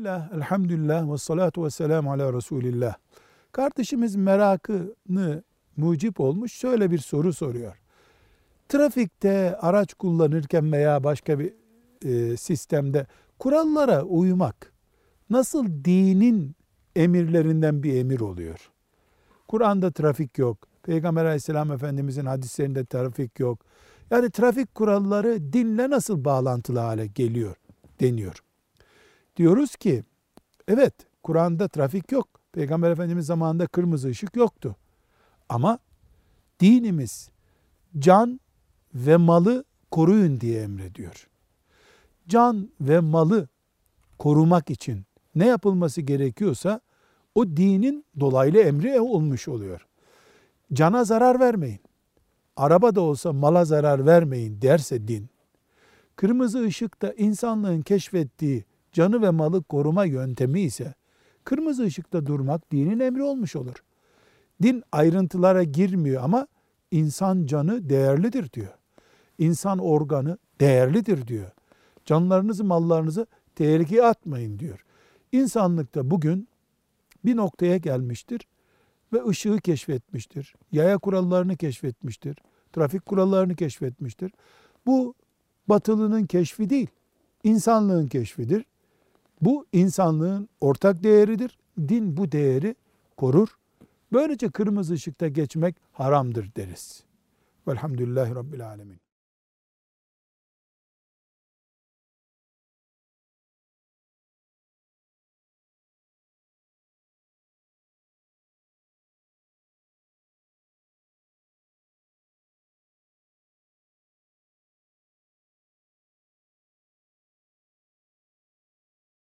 Bismillah, elhamdülillah ve salatu ve selamu ala Resulillah. Kardeşimiz merakını mucip olmuş şöyle bir soru soruyor. Trafikte araç kullanırken veya başka bir sistemde kurallara uymak nasıl dinin emirlerinden bir emir oluyor? Kur'an'da trafik yok. Peygamber Aleyhisselam Efendimizin hadislerinde trafik yok. Yani trafik kuralları dinle nasıl bağlantılı hale geliyor deniyor. Diyoruz ki evet, Kur'an'da trafik yok. Peygamber Efendimiz zamanında kırmızı ışık yoktu. Ama dinimiz can ve malı koruyun diye emrediyor. Can ve malı korumak için ne yapılması gerekiyorsa o dinin dolaylı emri olmuş oluyor. Cana zarar vermeyin, araba da olsa mala zarar vermeyin derse din, kırmızı ışıkta insanlığın keşfettiği canı ve malı koruma yöntemi ise kırmızı ışıkta durmak dinin emri olmuş olur. Din ayrıntılara girmiyor ama insan canı değerlidir diyor. İnsan organı değerlidir diyor. Canlarınızı, mallarınızı tehlikeye atmayın diyor. İnsanlıkta bugün bir noktaya gelmiştir ve ışığı keşfetmiştir. Yaya kurallarını keşfetmiştir. Trafik kurallarını keşfetmiştir. Bu batılının keşfi değil, insanlığın keşfidir. Bu insanlığın ortak değeridir. Din bu değeri korur. Böylece kırmızı ışıkta geçmek haramdır deriz. Velhamdülillahi Rabbil Alemin.